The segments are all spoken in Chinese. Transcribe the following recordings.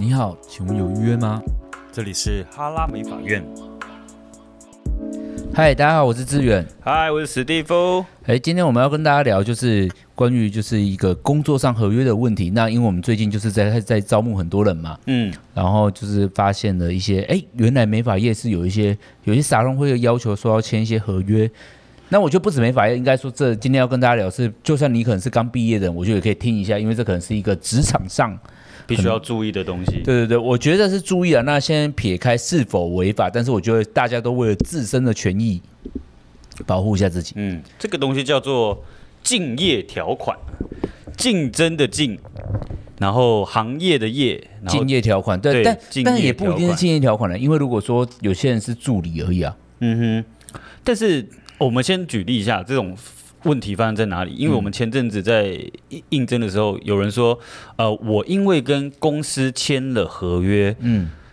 你好，请问有预约吗？这里是哈拉美法院。嗨，大家好，我是志远。嗨，我是史蒂夫。今天我们要跟大家聊就是关于就是一个工作上合约的问题。那因为我们最近就是在招募很多人嘛，然后就是发现了一些，原来美发业是有一些沙龙会要求说要签一些合约。那我觉得不止美发业，应该说这今天要跟大家聊是，就算你可能是刚毕业的人，我觉得也可以听一下，因为这可能是一个职场上必须要注意的东西。对对对，我觉得是注意了。那先撇开是否违法，但是我觉得大家都为了自身的权益保护一下自己。这个东西叫做竞业条款，竞争的竞，然后行业的业，竞业条款。对，但也不一定是竞业条款了，因为如果说有些人是助理而已啊。但是我们先举例一下这种问题发生在哪里？因为我们前阵子在应征的时候，有人说，我因为跟公司签了合约，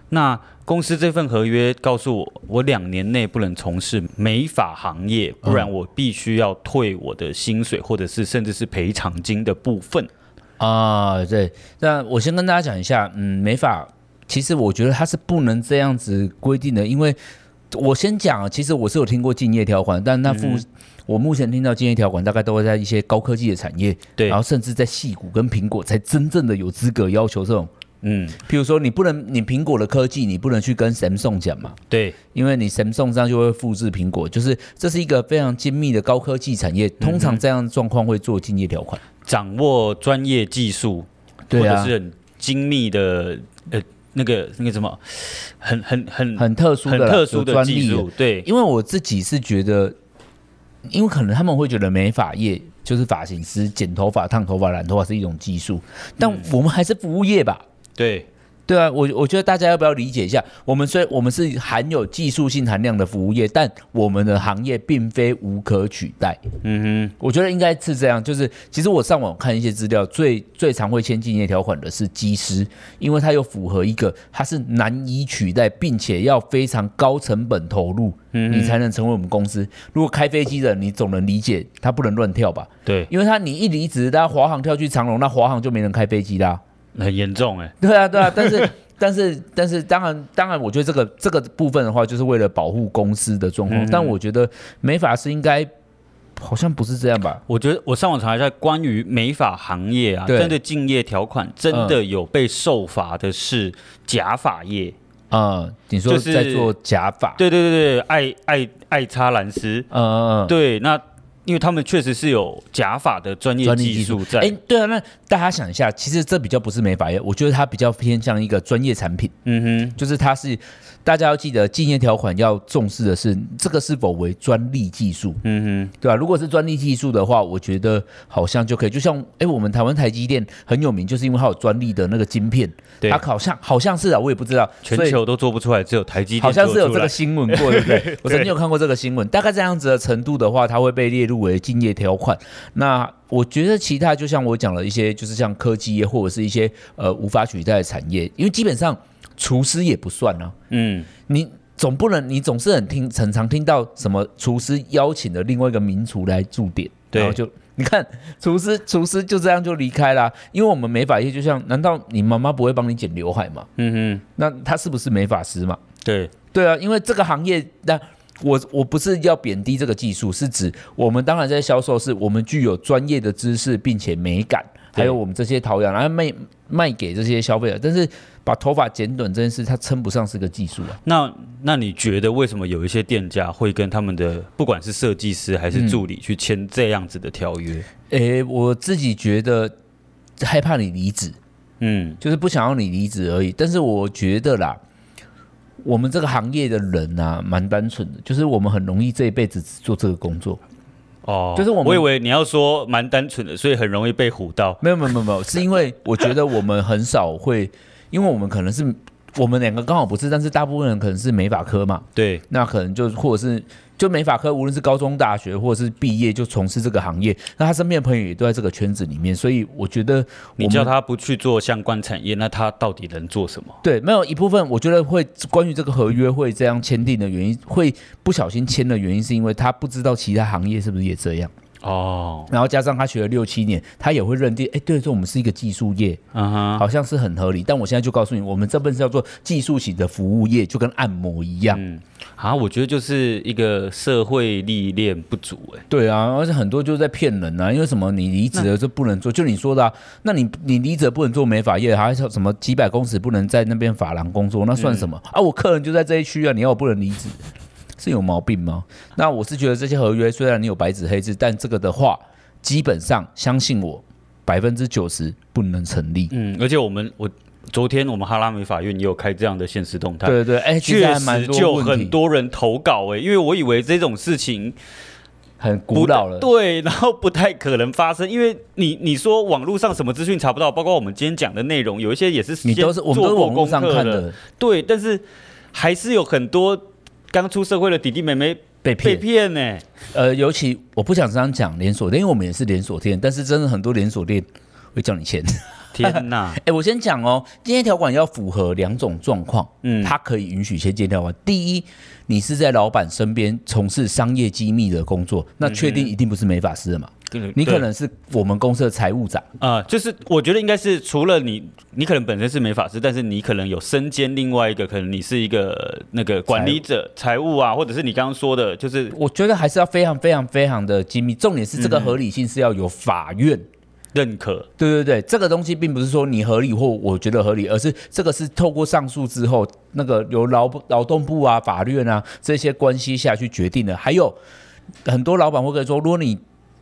那公司这份合约告诉我，我2年内不能从事美发行业，不然我必须要退我的薪水，或者是甚至是赔偿金的部分。对，那我先跟大家讲一下，美发其实我觉得它是不能这样子规定的，因为我先讲，其实我是有听过竞业条款，但那我目前听到竞业条款大概都会在一些高科技的产业，对，然后甚至在矽谷跟苹果才真正的有资格要求这种，譬如说你苹果的科技你不能去跟 Samsung 讲嘛，对，因为你 Samsung 上就会复制苹果，就是这是一个非常精密的高科技产业，通常这样的状况会做竞业条款，掌握专业技术，对啊，或者是很精密的那个什么，很特殊的技术，对，因为我自己是觉得。因为可能他们会觉得美发业就是发型师剪头发、烫头发、染头发是一种技术，但我们还是服务业吧？对，对啊，我觉得大家要不要理解一下？我们是含有技术性含量的服务业，但我们的行业并非无可取代。我觉得应该是这样，就是其实我上网看一些资料，最常会签竞业条款的是技师，因为它有符合一个它是难以取代，并且要非常高成本投入。你才能成为我们公司。如果开飞机的，你总能理解他不能乱跳吧？对，因为他你一离职，他华航跳去长荣，那华航就没人开飞机啦，很严重哎。对啊，对啊，但是当然，我觉得这个部分的话，就是为了保护公司的状况。但我觉得美发师应该好像不是这样吧？我觉得我上网查一下关于美发行业啊，针对竞业条款，真的有被受罚的是假发业。你说在做假发、就是？对，爱插蓝丝，对，那因为他们确实是有假发的专业技术在。对啊，那大家想一下，其实这比较不是美发业，我觉得它比较偏向一个专业产品。就是它是大家要记得，竞业条款要重视的是这个是否为专利技术。对吧？如果是专利技术的话，我觉得好像就可以。就像我们台湾台积电很有名，就是因为它有专利的那个晶片，它好像是啊，我也不知道，全球都做不出来，只有台积电做出来。好像是有这个新闻过，对不对？我曾经有看过这个新闻，大概这样子的程度的话，它会被列入为竞业条款。那我觉得其他就像我讲了一些，就是像科技业或者是一些无法取代的产业，因为基本上厨师也不算啊。你总是很常听到什么厨师邀请了另外一个名厨来驻点，然后就你看厨师就这样就离开啦。因为我们美发业就像，难道你妈妈不会帮你剪刘海吗？那他是不是美发师嘛？对啊，因为这个行业那。我不是要贬低这个技术，是指我们当然在销售是我们具有专业的知识并且美感，还有我们这些陶养，然后卖给这些消费者。但是把头发剪短这件事，它称不上是个技术啊。那你觉得为什么有一些店家会跟他们的不管是设计师还是助理去签这样子的条约？我自己觉得害怕你离职，就是不想要你离职而已。但是我觉得啦。我们这个行业的人啊，蛮单纯的，就是我们很容易这一辈子只做这个工作。就是我以为你要说蛮单纯的，所以很容易被唬到。没有，是因为我觉得我们很少会，因为我们可能是我们两个刚好不是，但是大部分人可能是美发科嘛。对，那可能就或者是就美发科，无论是高中、大学，或者是毕业就从事这个行业，那他身边的朋友也都在这个圈子里面，所以我觉得你叫他不去做相关产业，那他到底能做什么？对，没有一部分我觉得会关于这个合约会这样签订的原因，会不小心签的原因，是因为他不知道其他行业是不是也这样。哦，然后加上他学了6-7年，他也会认定，哎，对，说我们是一个技术业，好像是很合理。但我现在就告诉你，我们这份是叫做技术型的服务业，就跟按摩一样。嗯，啊，我觉得就是一个社会历练不足，哎。对啊，而且很多就是在骗人啊，因为什么你离职了就不能做，就你说的啊，那你离职不能做美发业，还有什么几百公尺不能在那边发廊工作，那算什么啊？我客人就在这一区啊，你要我不能离职？是有毛病吗？那我是觉得这些合约虽然你有白纸黑字，但这个的话，基本上相信我，90%不能成立。嗯，而且我昨天我们哈拉美法院也有开这样的限时动态，对对，哎，确实就很多人投稿哎，因为我以为这种事情很古老了，对，然后不太可能发生，因为你说网络上什么资讯查不到，包括我们今天讲的内容，有一些也是你都是我们都是网络上看的，对，但是还是有很多。刚出社会的弟弟妹妹被骗呢、欸，尤其我不想这样讲连锁店，因为我们也是连锁店，但是真的很多连锁店会叫你钱。天哪！哎、欸，我先讲哦，竞业条款要符合2种状况，嗯，它可以允许先竞业条款。第一，你是在老板身边从事商业机密的工作，那确定一定不是美法师了嘛？你可能是我们公司的财务长啊、就是我觉得应该是除了你可能本身是美法师，但是你可能有身兼另外一个，可能你是一个那个管理者、财务啊，或者是你刚刚说的，就是我觉得还是要非常非常非常的精密。重点是这个合理性是要有法院认可。对对对，这个东西并不是说你合理或我觉得合理，而是这个是透过上诉之后，那个由劳动部啊、法院啊这些关系下去决定的。还有很多老板会跟你说，如果你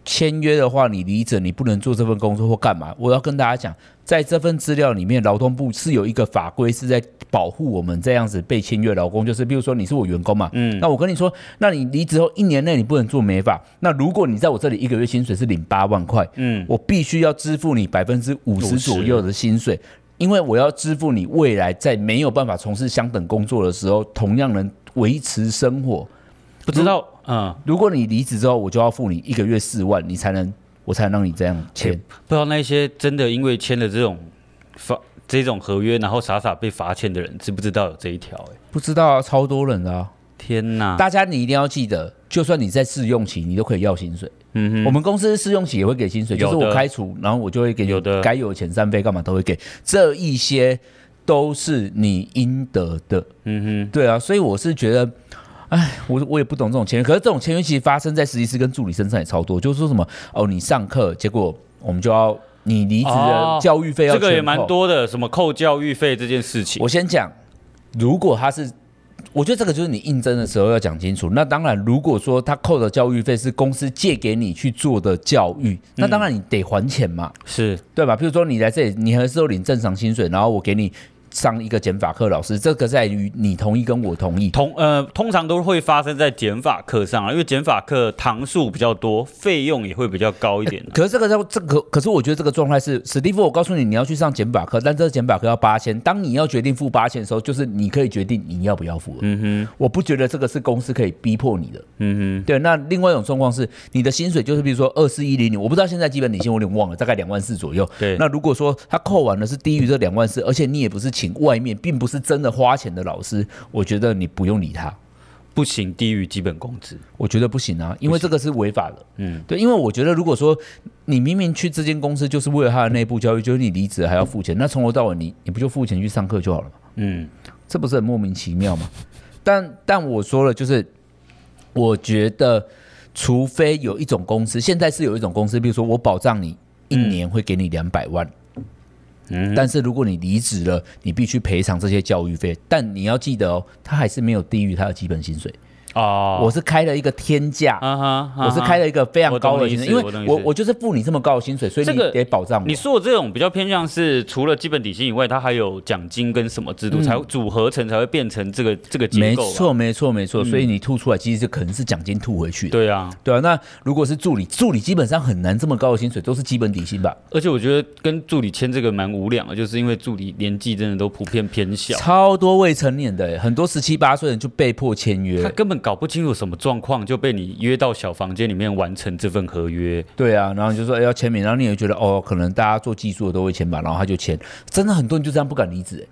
签约的话，你离职你不能做这份工作或干嘛？我要跟大家讲，在这份资料里面，劳动部是有一个法规是在保护我们这样子被签约劳工，就是比如说你是我员工嘛，嗯，那我跟你说，那你离职后1年内你不能做美发，那如果你在我这里1个月薪水是领8万块，嗯，我必须要支付你50%左右的薪水，因为我要支付你未来在没有办法从事相等工作的时候，同样能维持生活。不知道。嗯，如果你离职之后，我就要付你1个月4万，我才能让你这样签。不知道那些真的因为签了这种合约，然后傻傻被罚钱的人，知不知道有这一条、欸？不知道啊，超多人啊！天哪！大家你一定要记得，就算你在试用期，你都可以要薪水。嗯，我们公司试用期也会给薪水，就是我开除，然后我就会给你该有的遣散费干嘛都会给，这一些都是你应得的。嗯哼，对啊，所以我是觉得。哎，我也不懂这种签约，可是这种签约其实发生在实习生跟助理身上也超多，就是说什么哦，你上课，结果我们就要你离职的教育费要全扣、哦、这个也蛮多的，什么扣教育费这件事情。我先讲，如果他是，我觉得这个就是你应征的时候要讲清楚。那当然，如果说他扣的教育费是公司借给你去做的教育，那当然你得还钱嘛，是、嗯、对吧？比如说你来这里，你还是有领正常薪水，然后我给你。上一个减法课老师，这个在于你同意跟我同意。通常都会发生在减法课上，因为减法课堂数比较多，费用也会比较高一点、啊欸。可是可是我觉得这个状态是，史蒂夫，我告诉你，你要去上减法课，但这个减法课要8000。当你要决定付8000的时候，就是你可以决定你要不要付了。嗯哼，我不觉得这个是公司可以逼迫你的。嗯哼，对。那另外一种状况是，你的薪水就是比如说24100，我不知道现在基本底薪我有点忘了，大概24000左右。对。那如果说他扣完了是低于这24000，而且你也不是。外面并不是真的花钱的老师，我觉得你不用理他，不行低于基本工资，我觉得不行啊，因为这个是违法的。嗯，对，因为我觉得如果说你明明去这间公司就是为了他的内部教育，就是你离职还要付钱，那从头到尾你不就付钱去上课就好了嘛？嗯，这不是很莫名其妙吗？但我说了，就是我觉得，除非有一种公司，现在是有一种公司，比如说我保障你1年会给你200万。嗯、但是如果你离职了，你必须赔偿这些教育费，但你要记得哦，他还是没有低于他的基本薪水哦。我是开了一个天价，我是开了一个非常高的薪水，因为我就是付你这么高的薪水，所以你得保障我。你说的这种比较偏向是除了基本底薪以外，它还有奖金跟什么制度才组合成才会变成这个结构。没错，没错，没错。所以你吐出来，其实就可能是奖金吐回去。对啊，对啊。那如果是助理基本上很难这么高的薪水，都是基本底薪吧。而且我觉得跟助理签这个蛮无良的，就是因为助理年纪真的都普遍偏小，超多未成年的，很多17-18岁人就被迫签约，他根本。搞不清楚什么状况就被你约到小房间里面完成这份合约。对啊，然后你就说、欸、要签名，然后你也觉得哦，可能大家做技术的都会签吧，然后他就签。真的很多人就这样不敢离职、欸，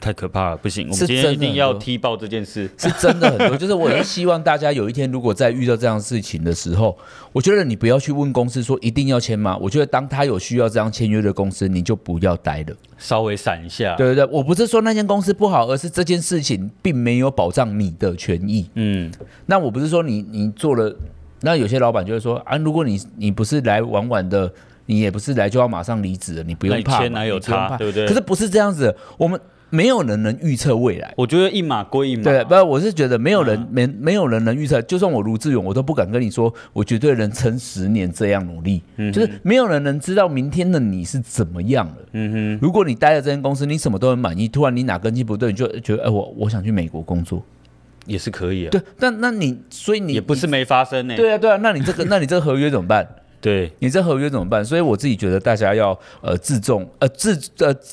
太可怕了，不行，我们今天一定要踢爆这件事，是真的很多。就是我希望大家有一天，如果在遇到这样的事情的时候，我觉得你不要去问公司说一定要签吗？我觉得当他有需要这样签约的公司，你就不要待了，稍微闪一下。对对对，我不是说那间公司不好，而是这件事情并没有保障你的权益。嗯，那我不是说你做了，那有些老板就会说啊，如果你不是来玩玩的。你也不是来就要马上离职了，你不用怕，签哪有差，对不对？可是不是这样子的，我们没有人能预测未来。我觉得一码归一码。对，不，我是觉得没有人能预测。就算我卢志远，我都不敢跟你说，我绝对能撑10年这样努力。嗯，就是没有人能知道明天的你是怎么样了。嗯哼，如果你待在这间公司，你什么都很满意，突然你哪根筋不对，你就觉得，我想去美国工作。也是可以啊。对，但那你，所以你也不是没发生呢。对啊，对啊，那你这个合约怎么办？对，你这合约怎么办？所以我自己觉得大家要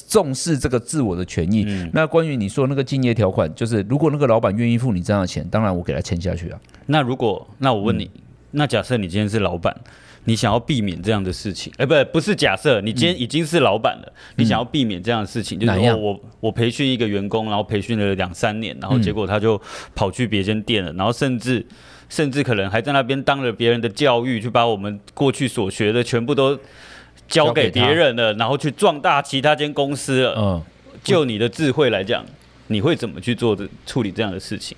重视这个自我的权益。嗯，那关于你说那个竞业条款，就是如果那个老板愿意付你这样的钱，当然我给他签下去啊。那我问你，那假设你今天是老板，你想要避免这样的事情，不是假设，你今天已经是老板了，你想要避免这样的事情，就是我培训一个员工，然后培训了2-3年，然后结果他就跑去别间店了，然后甚至可能还在那边当了别人的教育，去把我们过去所学的全部都交给别人了，然后去壮大其他间公司了。嗯，就你的智慧来讲，你会怎么去做处理这样的事情？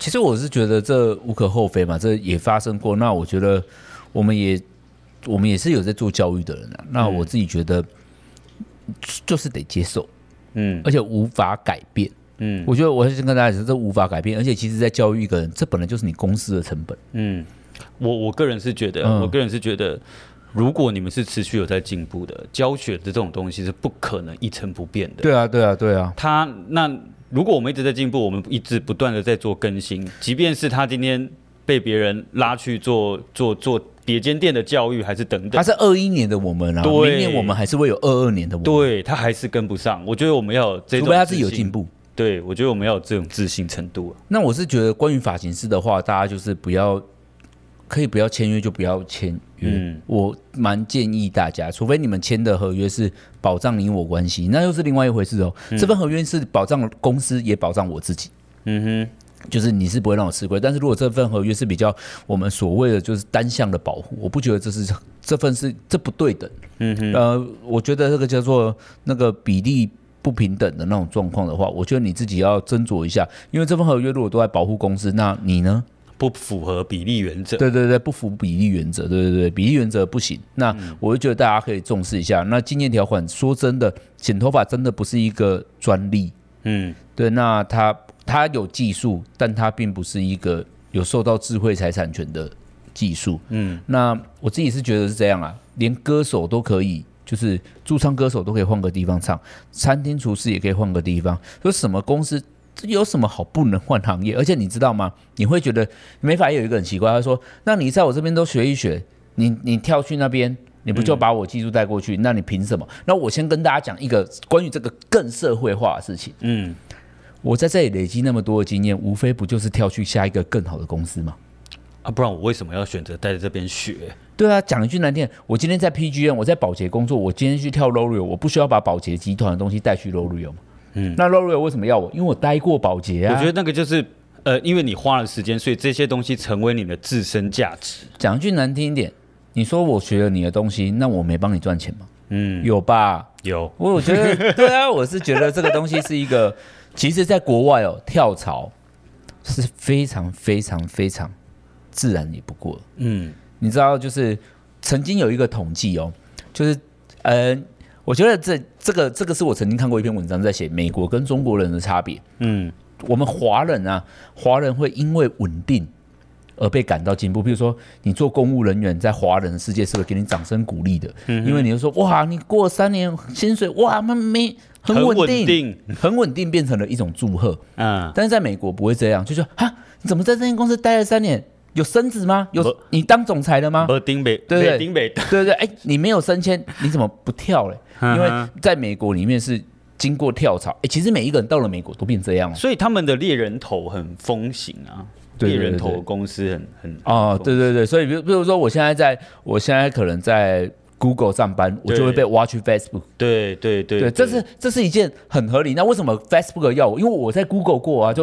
其实我是觉得这无可厚非嘛，这也发生过。那我觉得我们也是有在做教育的人啊。那我自己觉得就是得接受，嗯，而且无法改变。嗯，我觉得我先跟大家讲，这无法改变，而且其实，在教育一个人，这本来就是你公司的成本。嗯，我个人是觉得，如果你们是持续有在进步的，教学的这种东西是不可能一成不变的。对啊，对啊，对啊。那如果我们一直在进步，我们一直不断的在做更新，即便是他今天被别人拉去做别间店的教育还是等等，他是21年的我们啊，明年我们还是会有22年的我们，对他还是跟不上。我觉得我们要有这种，除非他自己有进步。对，我觉得我们要有这种自信程度啊。那我是觉得，关于发型师的话，大家就是可以不要签约就不要签约。嗯，我蛮建议大家，除非你们签的合约是保障你我关系，那又是另外一回事哦。嗯，这份合约是保障公司也保障我自己。嗯哼，就是你是不会让我吃亏。但是如果这份合约是比较我们所谓的就是单向的保护，我不觉得这不对等。嗯哼，我觉得这个叫做那个比例不平等的那种状况的话，我觉得你自己要斟酌一下，因为这份合约如果都在保护公司，那你呢？不符合比例原则。对对对，不符比例原则，对对对，比例原则不行。那我就觉得大家可以重视一下。那禁业条款，说真的，剪头发真的不是一个专利。嗯，对，那它有技术，但它并不是一个有受到智慧财产权的技术。嗯，那我自己是觉得是这样啊，连歌手都可以。就是驻唱歌手都可以换个地方唱，餐厅厨师也可以换个地方。说什么公司有什么好不能换行业？而且你知道吗？你会觉得美发也有一个很奇怪，他说：“那你在我这边都学一学，你跳去那边，你不就把我技术带过去？那你凭什么？”那我先跟大家讲一个关于这个更社会化的事情。嗯，我在这里累积那么多的经验，无非不就是跳去下一个更好的公司吗？啊，不然我为什么要选择待在这边学？对啊，讲一句难听，我今天在 PGM， 我在保洁工作，我今天去跳 Loreal， 我不需要把保洁集团的东西带去 Loreal。嗯，那 Loreal 为什么要我？因为我待过保洁啊。我觉得那个就是因为你花了时间，所以这些东西成为你的自身价值。讲一句难听一点，你说我学了你的东西，那我没帮你赚钱吗？嗯，有吧？有。我觉得对啊，我是觉得这个东西是一个，其实在国外哦，跳槽是非常非常非常自然也不过了。嗯。你知道，就是曾经有一个统计哦，就是我觉得这个是我曾经看过一篇文章，在写美国跟中国人的差别。嗯，我们华人会因为稳定而被感到进步。比如说，你做公务人员，在华人的世界是会给你掌声鼓励的，因为你就说哇，你过3年薪水哇，很稳定，很稳定，变成了一种祝贺。嗯，但是在美国不会这样，就说哈，你怎么在这间公司待了3年？有升职吗？有你当总裁了吗？没顶没，对对对对对，哎，你没有升迁，你怎么不跳嘞？因为在美国里面是经过跳槽，哎，其实每一个人到了美国都变这样，所以他们的猎人头很风行啊，猎人头的公司很哦，对对对，所以比如说我现在可能在 Google 上班，我就会被挖去 Facebook。对对 对，这是一件很合理。那为什么 Facebook 要我？因为我在 Google 过啊，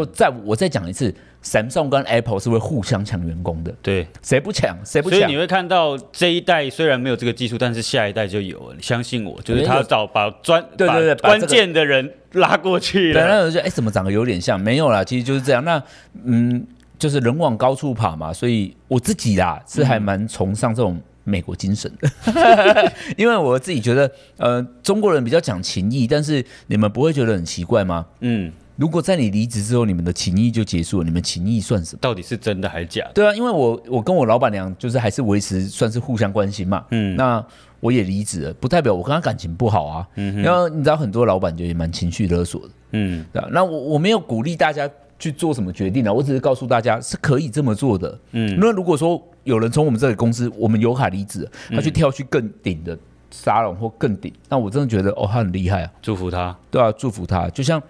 我再讲一次 ，Samsung 跟 Apple 是会互相抢员工的。对，谁不抢谁不抢。所以你会看到这一代虽然没有这个技术，但是下一代就有了。你相信我，就是他找把关键的人拉过去了。对，那我就怎么长得有点像？没有啦，其实就是这样。那就是人往高处爬嘛，所以我自己啦是还蛮崇尚这种美国精神的，因为我自己觉得，中国人比较讲情义，但是你们不会觉得很奇怪吗？嗯，如果在你离职之后，你们的情义就结束了，你们情义算什么？到底是真的还是假的？对啊，因为我跟我老板娘就是还是维持算是互相关心嘛。嗯，那我也离职了，不代表我跟他感情不好啊。嗯，然后你知道很多老板就也蛮情绪勒索的。嗯，对啊，那我没有鼓励大家去做什么决定啊，我只是告诉大家是可以这么做的。嗯，那如果说有人从我们这个公司，我们有卡离职，他去跳去更顶的沙龙或更顶，那我真的觉得他很厉害啊，祝福他。对啊，祝福他。就像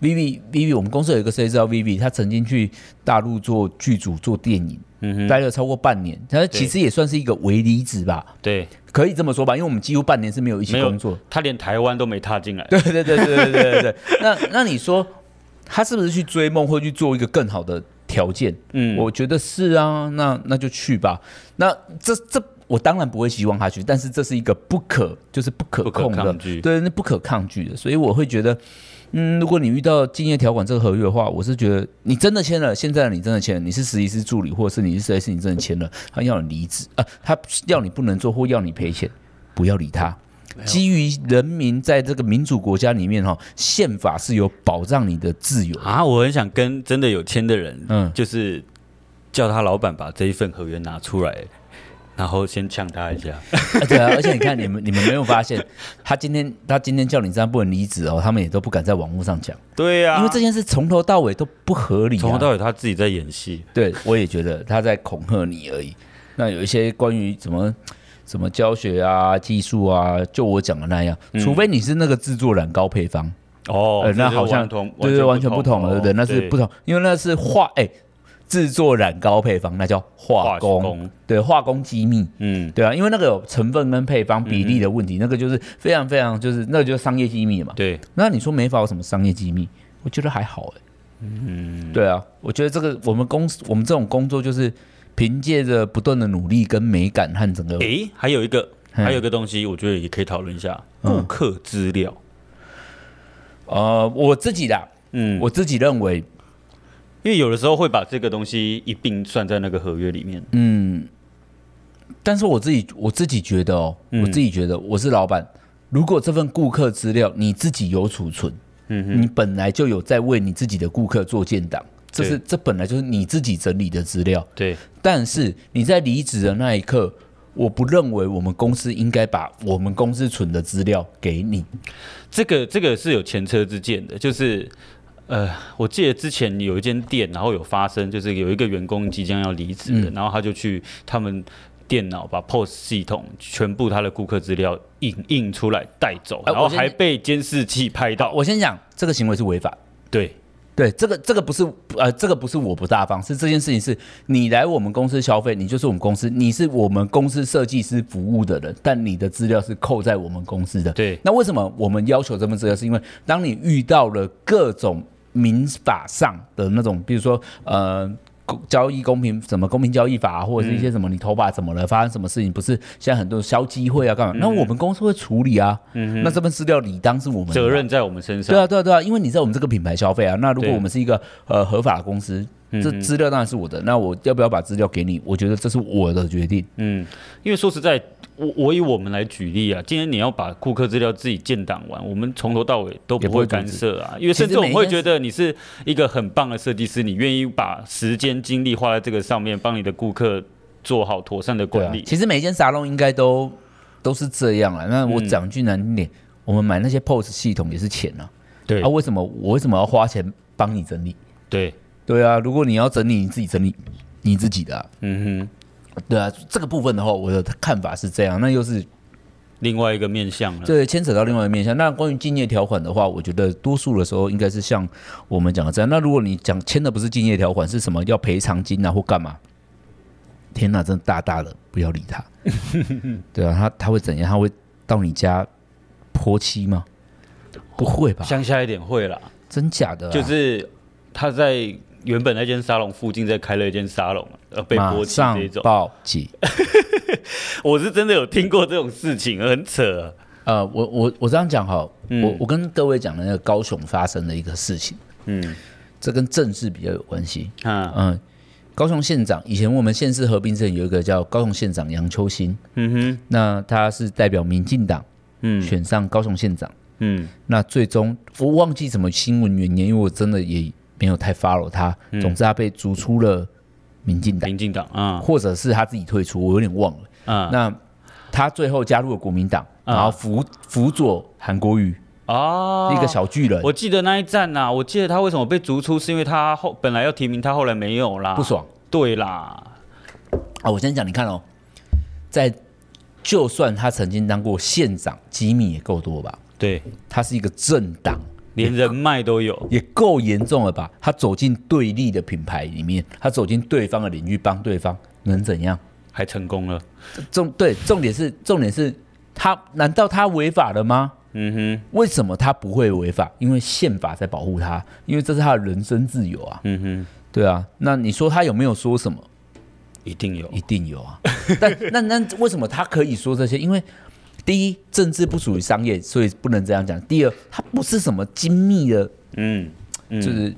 VV 我们公司有一个设计师叫 VV， 他曾经去大陆做剧组做电影，待了超过半年，他其实也算是一个微离职吧。对，可以这么说吧，因为我们几乎半年是没有一起工作，他连台湾都没踏进来。对对对对对对对。那你说他是不是去追梦或去做一个更好的条件？嗯，我觉得是啊，那就去吧。那这我当然不会希望他去，但是这是一个不可抗拒的，对，那不可抗拒的。所以我会觉得，如果你遇到竞业条款这个合约的话，我是觉得你真的签了，现在你真的签了，你是实习师助理或者是你是实习师，你真的签了，他要你离职啊，他要你不能做或要你赔钱，不要理他。基于人民在这个民主国家里面，宪法是有保障你的自由啊！我很想跟真的有签的人，就是叫他老板把这一份合约拿出来，然后先呛他一下。对啊，而且你看，你们没有发现，他今天叫你这样不能离职哦，他们也都不敢在网络上讲。对啊，因为这件事从头到尾都不合理啊，从头到尾他自己在演戏。对，我也觉得他在恐吓你而已。那有一些关于什么教学啊、技术啊，就我讲的那样，除非你是那个制作染膏配方哦，那好像对完全不同了，对，那是不同，因为那是制作染膏配方，那叫化工，对，化工机密，对啊，因为那个有成分跟配方比例的问题，那个就是非常非常那个就是商业机密嘛，对。那你说美发有什么商业机密？我觉得还好对啊，我觉得这个我们这种工作就是凭借着不断的努力跟美感和整个还有一个东西，我觉得也可以讨论一下顾客资料。我自己啦，我自己认为，因为有的时候会把这个东西一并算在那个合约里面。但是我自己觉得我自己觉得我是老板，如果这份顾客资料你自己有储存，你本来就有在为你自己的顾客做建档。这本来就是你自己整理的资料，对。但是你在离职的那一刻，我不认为我们公司应该把我们公司存的资料给你。这个是有前车之鉴的，就是我记得之前有一间店，然后有发生，就是有一个员工即将要离职的，然后他就去他们电脑把 POS 系统全部他的顾客资料印出来带走，然后还被监视器拍到。我先讲这个行为是违法，对。对，这个不是这个不是我不大方，是这件事情是你来我们公司消费，你就是我们公司，你是我们公司设计师服务的人，但你的资料是扣在我们公司的。对，那为什么我们要求这份资料？是因为当你遇到了各种民法上的那种，比如说交易公平，什么公平交易法，或者是一些什么你头发怎么了，发生什么事情，不是现在很多消基会啊干嘛？那我们公司会处理啊，那这份资料理当是我们责任在我们身上。对啊，对啊，对啊，因为你在我们这个品牌消费啊，那如果我们是一个合法的公司，这资料当然是我的，那我要不要把资料给你？我觉得这是我的决定。因为说实在，我以我们来举例啊，今天你要把顾客资料自己建档完，我们从头到尾都不会干涉啊，因为甚至我们会觉得你是一个很棒的设计师，你愿意把时间精力花在这个上面，帮你的顾客做好妥善的管理。其实每一间沙龙应该都是这样啦。那我讲句难听点，我们买那些 POS 系统也是钱啊。对啊，我为什么要花钱帮你整理？对对啊，如果你要整理，你自己整理你自己的啊。对啊，这个部分的话，我的看法是这样，那又是另外一个面向了。对，牵扯到另外一个面向。那关于竞业条款的话，我觉得多数的时候应该是像我们讲的这样。那如果你讲签的不是竞业条款，是什么要赔偿金啊或干嘛？天哪，真的大大的，不要理他。对啊，他会怎样？他会到你家泼漆吗？不会吧？乡下一点会啦。真假的、啊？就是他在原本那间沙龙附近再开了一间沙龙，被泼漆这种。马上报警！我是真的有听过这种事情，很扯、啊。我这样讲好，我跟各位讲的那个高雄发生的一个事情，嗯，这跟政治比较有关系、啊嗯、高雄县长以前我们县市合并镇有一个叫高雄县长杨秋兴，嗯哼，那他是代表民进党，嗯，选上高雄县长，嗯，那最终我忘记什么新闻原因，因为我真的也没有太 follow 他，嗯、总之他被逐出了民进党啊，或者是他自己退出，我有点忘了啊，那。他最后加入了国民党，然后辅佐韩国瑜啊，一个小巨人。我记得那一战啊，我记得他为什么被逐出，是因为他本来要提名他，后来没有啦，不爽。对啦，啊，我先讲，你看哦，就算他曾经当过县长，机密也够多吧？对，他是一个政党，连人脉都有，也够严重了吧？他走进对立的品牌里面，他走进对方的领域帮对方，能怎样？还成功了，对，重点是他难道他违法了吗？嗯哼，为什么他不会违法？因为宪法在保护他，因为这是他的人身自由啊。嗯哼，对啊，那你说他有没有说什么？一定有啊。但那为什么他可以说这些？因为第一，政治不属于商业，所以不能这样讲；第二，他不是什么精密的，就是。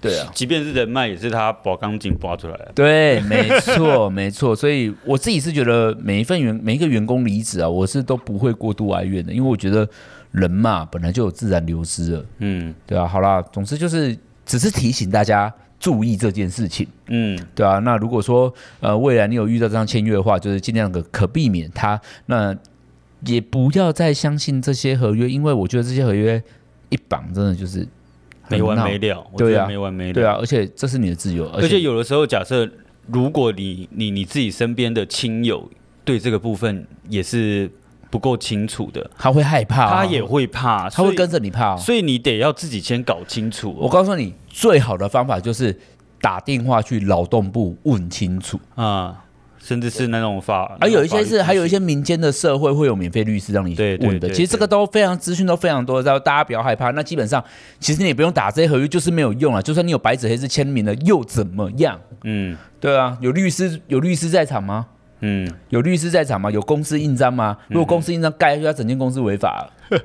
对啊，即便是人脉，也是他把钢筋拔出来的。对，没错，没错。所以我自己是觉得每一个员工离职啊，我是都不会过度哀怨的，因为我觉得人嘛，本来就有自然流失了。嗯，对啊。好啦，总之就是只是提醒大家注意这件事情。嗯，对啊。那如果说未来你有遇到这样签约的话，就是尽量可避免它。那也不要再相信这些合约，因为我觉得这些合约一绑，真的就是。没完没了，我觉得没完没了。对啊，而且这是你的自由。而且有的时候，假设如果你自己身边的亲友对这个部分也是不够清楚的，他会害怕、哦，他也会怕，他会跟着你怕、哦，所以你得要自己先搞清楚、哦。我告诉你，最好的方法就是打电话去劳动部问清楚啊。甚至是那种法，而有一些是，还有一些民间的社会会有免费律师让你问的。其实这个都非常资讯都非常多，大家不要害怕。那基本上，其实你也不用打这些合约，就是没有用了。就算你有白纸黑字签名了，又怎么样？嗯，对啊，有律师在场吗？嗯，有律师在场吗？有公司印章吗？如果公司印章盖下去，他整间公司违法了。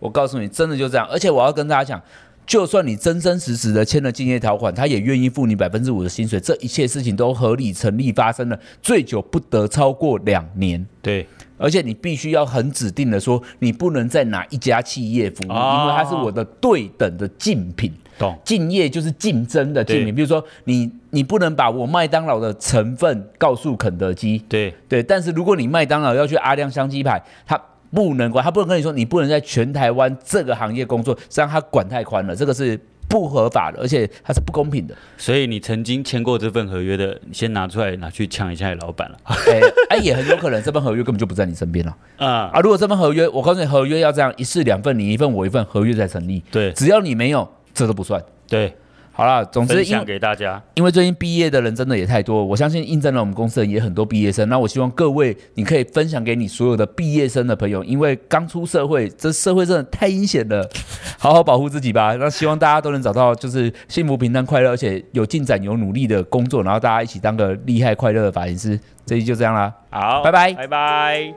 我告诉你，真的就这样。而且我要跟大家讲。就算你真实的签了竞业条款，他也愿意付你5%的薪水，这一切事情都合理成立发生了，最久不得超过2年。对，而且你必须要很指定的说，你不能在哪一家企业服务，因为它是我的对等的竞品。懂，竞业就是竞争的竞品，比如说你不能把我麦当劳的成分告诉肯德基。对，但是如果你麦当劳要去阿亮香鸡排，他不能跟你说你不能在全台湾这个行业工作，这样他管太宽了，这个是不合法的，而且他是不公平的。所以你曾经签过这份合约的，你先拿去呛一下你老板了。也很有可能这份合约根本就不在你身边了。啊，如果这份合约，我告诉你，合约要这样一式两份，你一份我一份，合约才成立。对，只要你没有，这都不算。对。好啦，总之分享给大家，因为最近毕业的人真的也太多，我相信应征了我们公司的也很多毕业生。那我希望各位，你可以分享给你所有的毕业生的朋友，因为刚出社会，这社会真的太阴险了，好好保护自己吧。那希望大家都能找到就是幸福、平淡、快乐，而且有进展、有努力的工作，然后大家一起当个厉害、快乐的发型师。这期就这样啦，好，拜拜，拜拜。